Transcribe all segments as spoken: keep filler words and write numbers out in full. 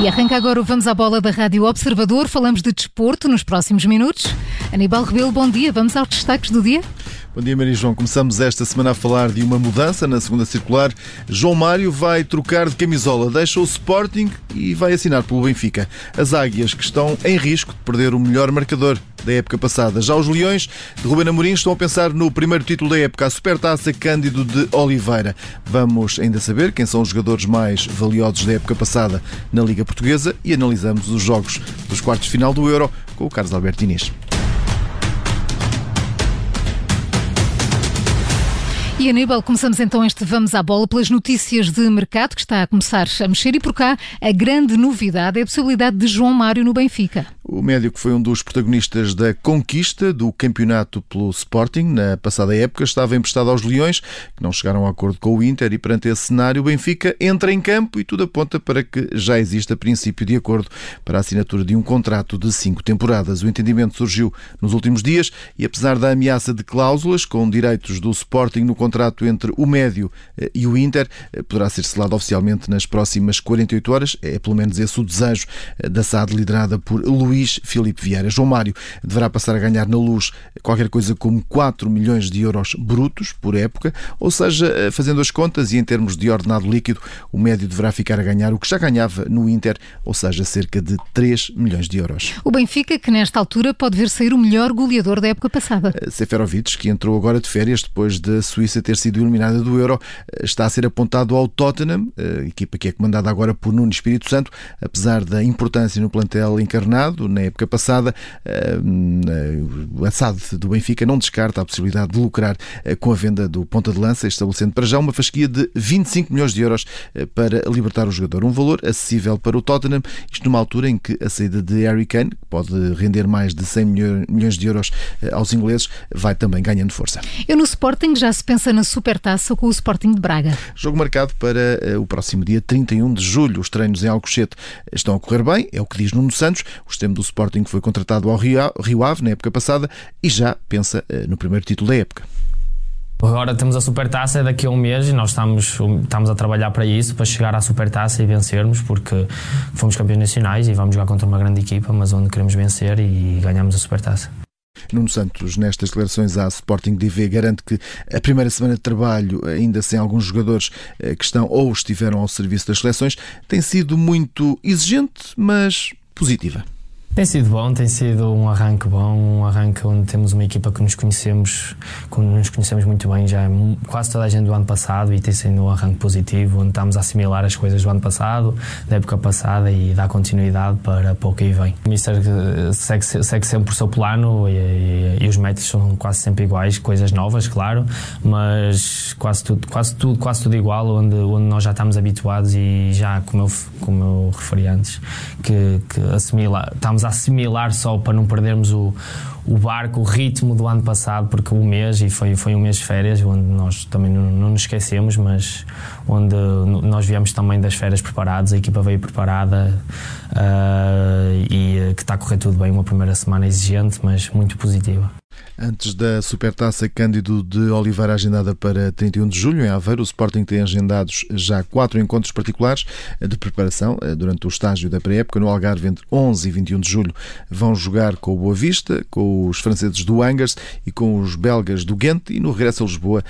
E arranca agora o Vamos à Bola da Rádio Observador. Falamos de desporto nos próximos minutos. Aníbal Rebelo, bom dia. Vamos aos destaques do dia? Bom dia, Maria João. Começamos esta semana a falar de uma mudança na segunda circular. João Mário vai trocar de camisola, deixa o Sporting e vai assinar pelo Benfica. As águias que estão em risco de perder o melhor marcador da época passada. Já os Leões de Rúben Amorim estão a pensar no primeiro título da época, a Supertaça Cândido de Oliveira. Vamos ainda saber quem são os jogadores mais valiosos da época passada na Liga Portuguesa e analisamos os jogos dos quartos de final do Euro com o Carlos Alberto Inês. E Aníbal, começamos então este Vamos à Bola pelas notícias de mercado que está a começar a mexer e por cá a grande novidade é a possibilidade de João Mário no Benfica. O médio que foi um dos protagonistas da conquista do campeonato pelo Sporting na passada época estava emprestado aos Leões, que não chegaram a acordo com o Inter e perante esse cenário o Benfica entra em campo e tudo aponta para que já exista princípio de acordo para a assinatura de um contrato de cinco temporadas. O entendimento surgiu nos últimos dias e apesar da ameaça de cláusulas com direitos do Sporting no contrato, O contrato entre o médio e o Inter poderá ser selado oficialmente nas próximas quarenta e oito horas, é pelo menos esse o desejo da S A D liderada por Luís Filipe Vieira. João Mário deverá passar a ganhar na Luz qualquer coisa como quatro milhões de euros brutos por época, ou seja, fazendo as contas e em termos de ordenado líquido, o médio deverá ficar a ganhar o que já ganhava no Inter, ou seja, cerca de três milhões de euros. O Benfica, que nesta altura pode ver sair o melhor goleador da época passada. Seferovic, que entrou agora de férias depois da Suíça ter sido eliminada do Euro, está a ser apontado ao Tottenham, equipa que é comandada agora por Nuno Espírito Santo. Apesar da importância no plantel encarnado na época passada, a S A D do Benfica não descarta a possibilidade de lucrar com a venda do ponta de lança, estabelecendo para já uma fasquia de vinte e cinco milhões de euros para libertar o jogador. Um valor acessível para o Tottenham, isto numa altura em que a saída de Harry Kane, que pode render mais de cem milhões de euros aos ingleses, vai também ganhando força. Eu no Sporting já se pensa na Supertaça com o Sporting de Braga. Jogo marcado para o próximo dia trinta e um de julho. Os treinos em Alcochete estão a correr bem, é o que diz Nuno Santos. O extremo do Sporting foi contratado ao Rio Ave na época passada e já pensa no primeiro título da época. Agora temos a Supertaça daqui a um mês e nós estamos, estamos a trabalhar para isso, para chegar à Supertaça e vencermos, porque fomos campeões nacionais e vamos jogar contra uma grande equipa, mas onde queremos vencer e ganhamos a Supertaça. Nuno Santos, nestas declarações à Sporting D V, garante que a primeira semana de trabalho, ainda sem alguns jogadores que estão ou estiveram ao serviço das seleções, tem sido muito exigente, mas positiva. Tem sido bom, tem sido um arranque bom, um arranque onde temos uma equipa que nos conhecemos, que nos conhecemos muito bem, já quase toda a gente do ano passado e tem sido um arranque positivo, onde estamos a assimilar as coisas do ano passado, da época passada e dar continuidade para pouco e vem. O Mister segue, segue sempre o seu plano e, e, e os métodos são quase sempre iguais, coisas novas, claro, mas quase tudo, quase tudo, quase tudo igual, onde, onde nós já estamos habituados e já, como eu, como eu referi antes, que, que assimilar, estamos a assimilar só para não perdermos o, o barco, o ritmo do ano passado, porque o mês, e foi, foi um mês de férias, onde nós também não, não nos esquecemos, mas onde nós viemos também das férias preparados, a equipa veio preparada uh, e que está a correr tudo bem, uma primeira semana exigente, mas muito positiva. Antes da Supertaça Cândido de Oliveira agendada para trinta e um de julho em Aveiro, o Sporting tem agendados já quatro encontros particulares de preparação durante o estágio da pré-época. No Algarve, entre onze e vinte e um de julho, vão jogar com o Boa Vista, com os franceses do Angers e com os belgas do Ghent. E no regresso a Lisboa,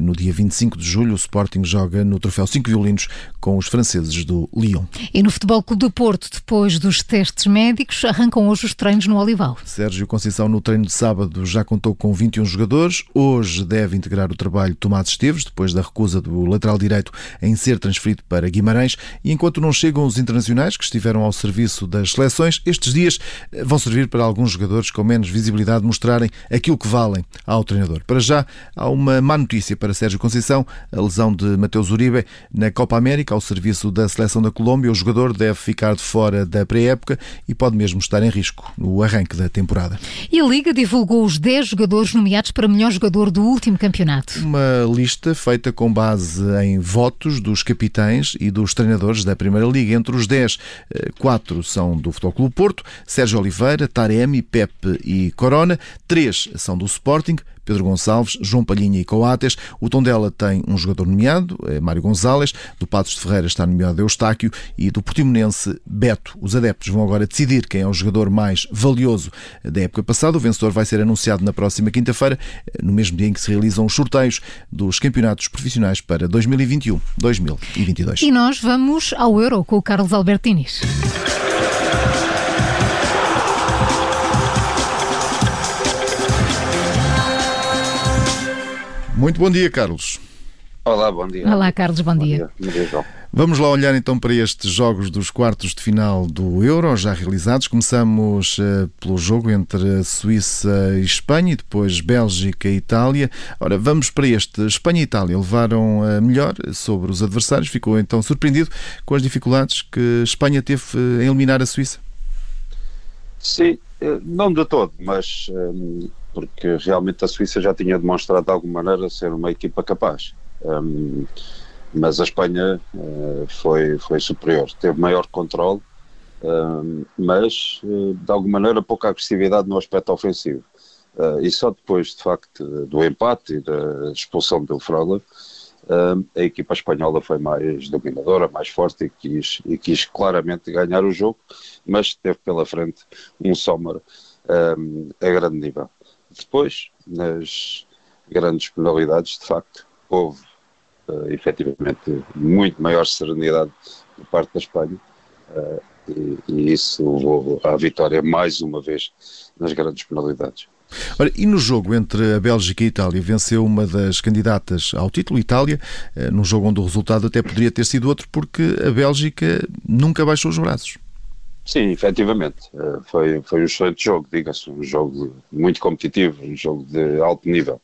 no dia vinte e cinco de julho, o Sporting joga no Troféu Cinco Violinos com os franceses do Lyon. E no Futebol Clube do Porto, depois dos testes médicos, arrancam hoje os treinos no Olival. Sérgio Conceição, no treino de sábado, já contou com vinte e um jogadores. Hoje deve integrar o trabalho Tomás Esteves, depois da recusa do lateral direito em ser transferido para Guimarães. E enquanto não chegam os internacionais que estiveram ao serviço das seleções, estes dias vão servir para alguns jogadores com menos visibilidade mostrarem aquilo que valem ao treinador. Para já, há uma má notícia para Sérgio Conceição, a lesão de Mateus Uribe na Copa América ao serviço da seleção da Colômbia. O jogador deve ficar de fora da pré-época e pode mesmo estar em risco no arranque da temporada. E a Liga divulgou os dez jogadores nomeados para melhor jogador do último campeonato. Uma lista feita com base em votos dos capitães e dos treinadores da Primeira Liga. Entre os dez, quatro são do Futebol Clube do Porto, Sérgio Oliveira, Taremi, Pepe e Corona, três são do Sporting, Pedro Gonçalves, João Palhinha e Coates. O Tondela tem um jogador nomeado, é Mário Gonzalez. Do Patos de Ferreira está nomeado Eustáquio e do Portimonense, Beto. Os adeptos vão agora decidir quem é o jogador mais valioso da época passada. O vencedor vai ser anunciado na próxima quinta-feira, no mesmo dia em que se realizam os sorteios dos campeonatos profissionais para dois mil e vinte e um a dois mil e vinte e dois. E nós vamos ao Euro com o Carlos Alberto Inês. Muito bom dia, Carlos. Olá, bom dia. Olá, Carlos, bom, bom dia. dia. Bom dia, João. Vamos lá olhar então para estes jogos dos quartos de final do Euro, já realizados. Começamos uh, pelo jogo entre a Suíça e Espanha e depois Bélgica e Itália. Ora, vamos para este. Espanha e Itália levaram a melhor sobre os adversários. Ficou então surpreendido com as dificuldades que a Espanha teve em eliminar a Suíça? Sim, não de todo, mas um, porque realmente a Suíça já tinha demonstrado de alguma maneira ser uma equipa capaz. Um, mas a Espanha uh, foi, foi superior, teve maior controle, uh, mas uh, de alguma maneira pouca agressividade no aspecto ofensivo, uh, e só depois de facto do empate e da expulsão do Frola uh, a equipa espanhola foi mais dominadora, mais forte e quis, e quis claramente ganhar o jogo, mas teve pela frente um Sommer um, a grande nível. Depois, nas grandes penalidades, de facto houve Uh, efetivamente muito maior serenidade por parte da Espanha uh, e, e isso levou à vitória mais uma vez nas grandes penalidades. Ora, e no jogo entre a Bélgica e a Itália venceu uma das candidatas ao título, Itália, uh, num jogo onde o resultado até poderia ter sido outro porque a Bélgica nunca baixou os braços. Sim, efetivamente, uh, foi, foi um excelente jogo, diga-se, um jogo muito competitivo, um jogo de alto nível.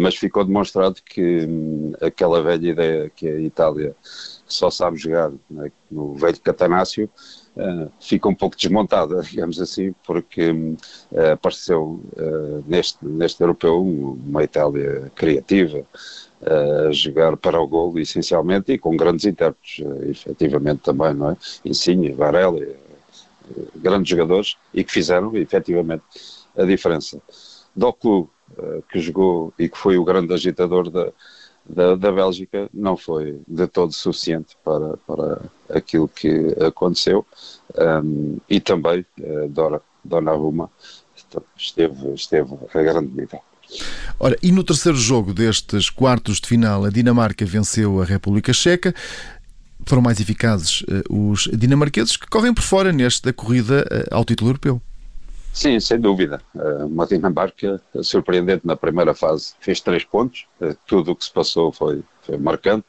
Mas ficou demonstrado que hum, aquela velha ideia que a Itália só sabe jogar, né, no velho Catanácio, uh, fica um pouco desmontada, digamos assim, porque hum, apareceu uh, neste, neste europeu uma Itália criativa, uh, a jogar para o golo essencialmente e com grandes intérpretes, uh, efetivamente também, não é? Insigne, Varela, uh, grandes jogadores e que fizeram efetivamente a diferença. Doku, que jogou e que foi o grande agitador da, da, da Bélgica, não foi de todo suficiente para, para aquilo que aconteceu, um, e também uh, Dora, Donnarumma esteve, esteve a grande nível. Ora, e no terceiro jogo destes quartos de final, a Dinamarca venceu a República Checa. Foram mais eficazes uh, os dinamarqueses, que correm por fora nesta corrida uh, ao título europeu. Sim, sem dúvida. Uma Dinamarca surpreendente na primeira fase. Fez três pontos. Tudo o que se passou foi, foi marcante,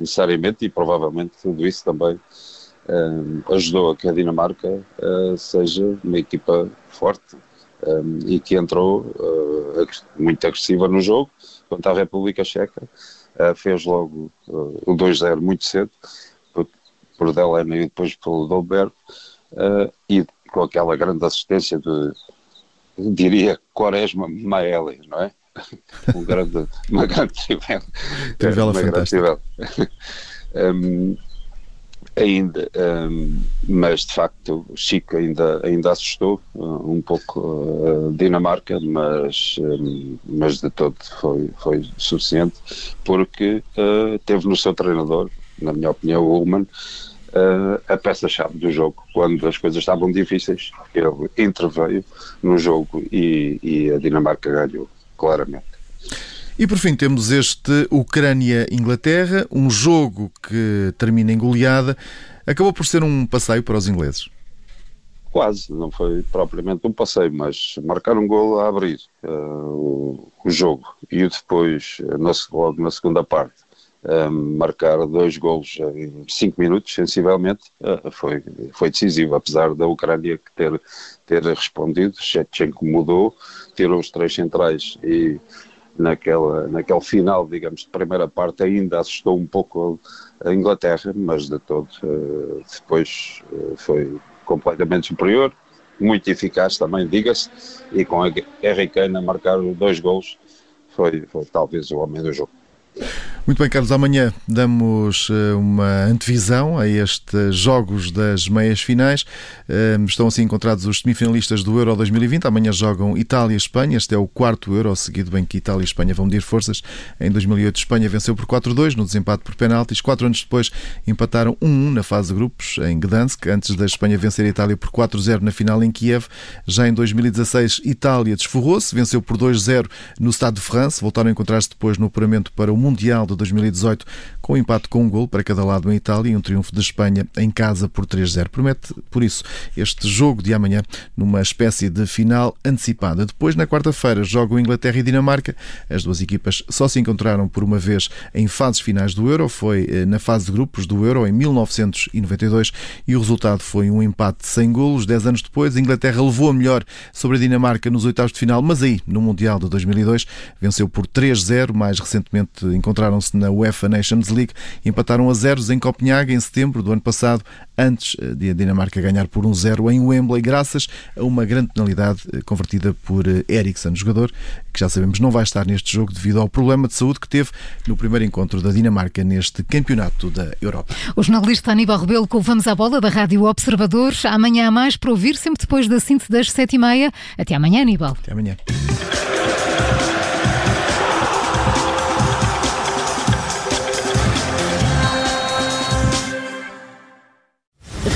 necessariamente, e provavelmente tudo isso também um, ajudou a que a Dinamarca uh, seja uma equipa forte um, e que entrou uh, muito agressiva no jogo. Quanto à República Checa, uh, fez logo uh, o dois a zero muito cedo, por, por Delena e depois pelo Dolberg, uh, e com aquela grande assistência de, diria, Quaresma Maeli, não é? Um grande, uma grande trivela. Trivela fantástica. Um, ainda, um, mas de facto o Chico ainda, ainda assustou uh, um pouco a Dinamarca, mas, um, mas de todo foi, foi suficiente, porque uh, teve no seu treinador, na minha opinião, o Ullmann, Uh, a peça-chave do jogo. Quando as coisas estavam difíceis, ele interveio no jogo e, e a Dinamarca ganhou, claramente. E por fim temos este Ucrânia-Inglaterra, um jogo que termina em goleada. Acabou por ser um passeio para os ingleses? Quase, não foi propriamente um passeio, mas marcar um golo a abrir uh, o, o jogo e depois, no, logo na segunda parte, Um, marcar dois golos em cinco minutos, sensivelmente, foi, foi decisivo, apesar da Ucrânia ter, ter respondido. Shevchenko mudou, tirou os três centrais e naquela, naquele final, digamos, de primeira parte ainda assustou um pouco a Inglaterra, mas de todo uh, depois uh, foi completamente superior, muito eficaz também, diga-se, e com a Harry Kane a marcar dois golos, foi, foi talvez o homem do jogo. Muito bem, Carlos, amanhã damos uma antevisão a estes jogos das meias-finais. Estão assim encontrados os semifinalistas do Euro dois mil e vinte. Amanhã jogam Itália e Espanha. Este é o quarto Euro seguido, bem que Itália e Espanha vão medir forças. Em dois mil e oito, Espanha venceu por quatro a dois no desempate por penaltis. Quatro anos depois, empataram um a um na fase de grupos em Gdansk, antes da Espanha vencer a Itália por quatro a zero na final em Kiev. Já em dois mil e dezasseis, Itália desforrou-se, venceu por dois a zero no Stade de France. Voltaram a encontrar-se depois no apuramento para o Mundial de dois mil e dezoito, com um empate com um gol para cada lado em Itália e um triunfo de Espanha em casa por três a zero. Promete, por isso, este jogo de amanhã numa espécie de final antecipada. Depois, na quarta-feira, jogam Inglaterra e Dinamarca. As duas equipas só se encontraram por uma vez em fases finais do Euro. Foi na fase de grupos do Euro em mil novecentos e noventa e dois e o resultado foi um empate sem golos. Dez anos depois, a Inglaterra levou a melhor sobre a Dinamarca nos oitavos de final, mas aí, no Mundial de dois mil e dois, venceu por três a zero. Mais recentemente, encontraram-se na UEFA Nations League, empataram a zeros em Copenhague em setembro do ano passado, antes de a Dinamarca ganhar por um zero em Wembley, graças a uma grande penalidade convertida por Eriksen, jogador que já sabemos não vai estar neste jogo devido ao problema de saúde que teve no primeiro encontro da Dinamarca neste campeonato da Europa. O jornalista Aníbal Rebelo com o Vamos à Bola da Rádio Observador. Amanhã há mais para ouvir, sempre depois da síntese das sete e meia. Até amanhã, Aníbal. Até amanhã.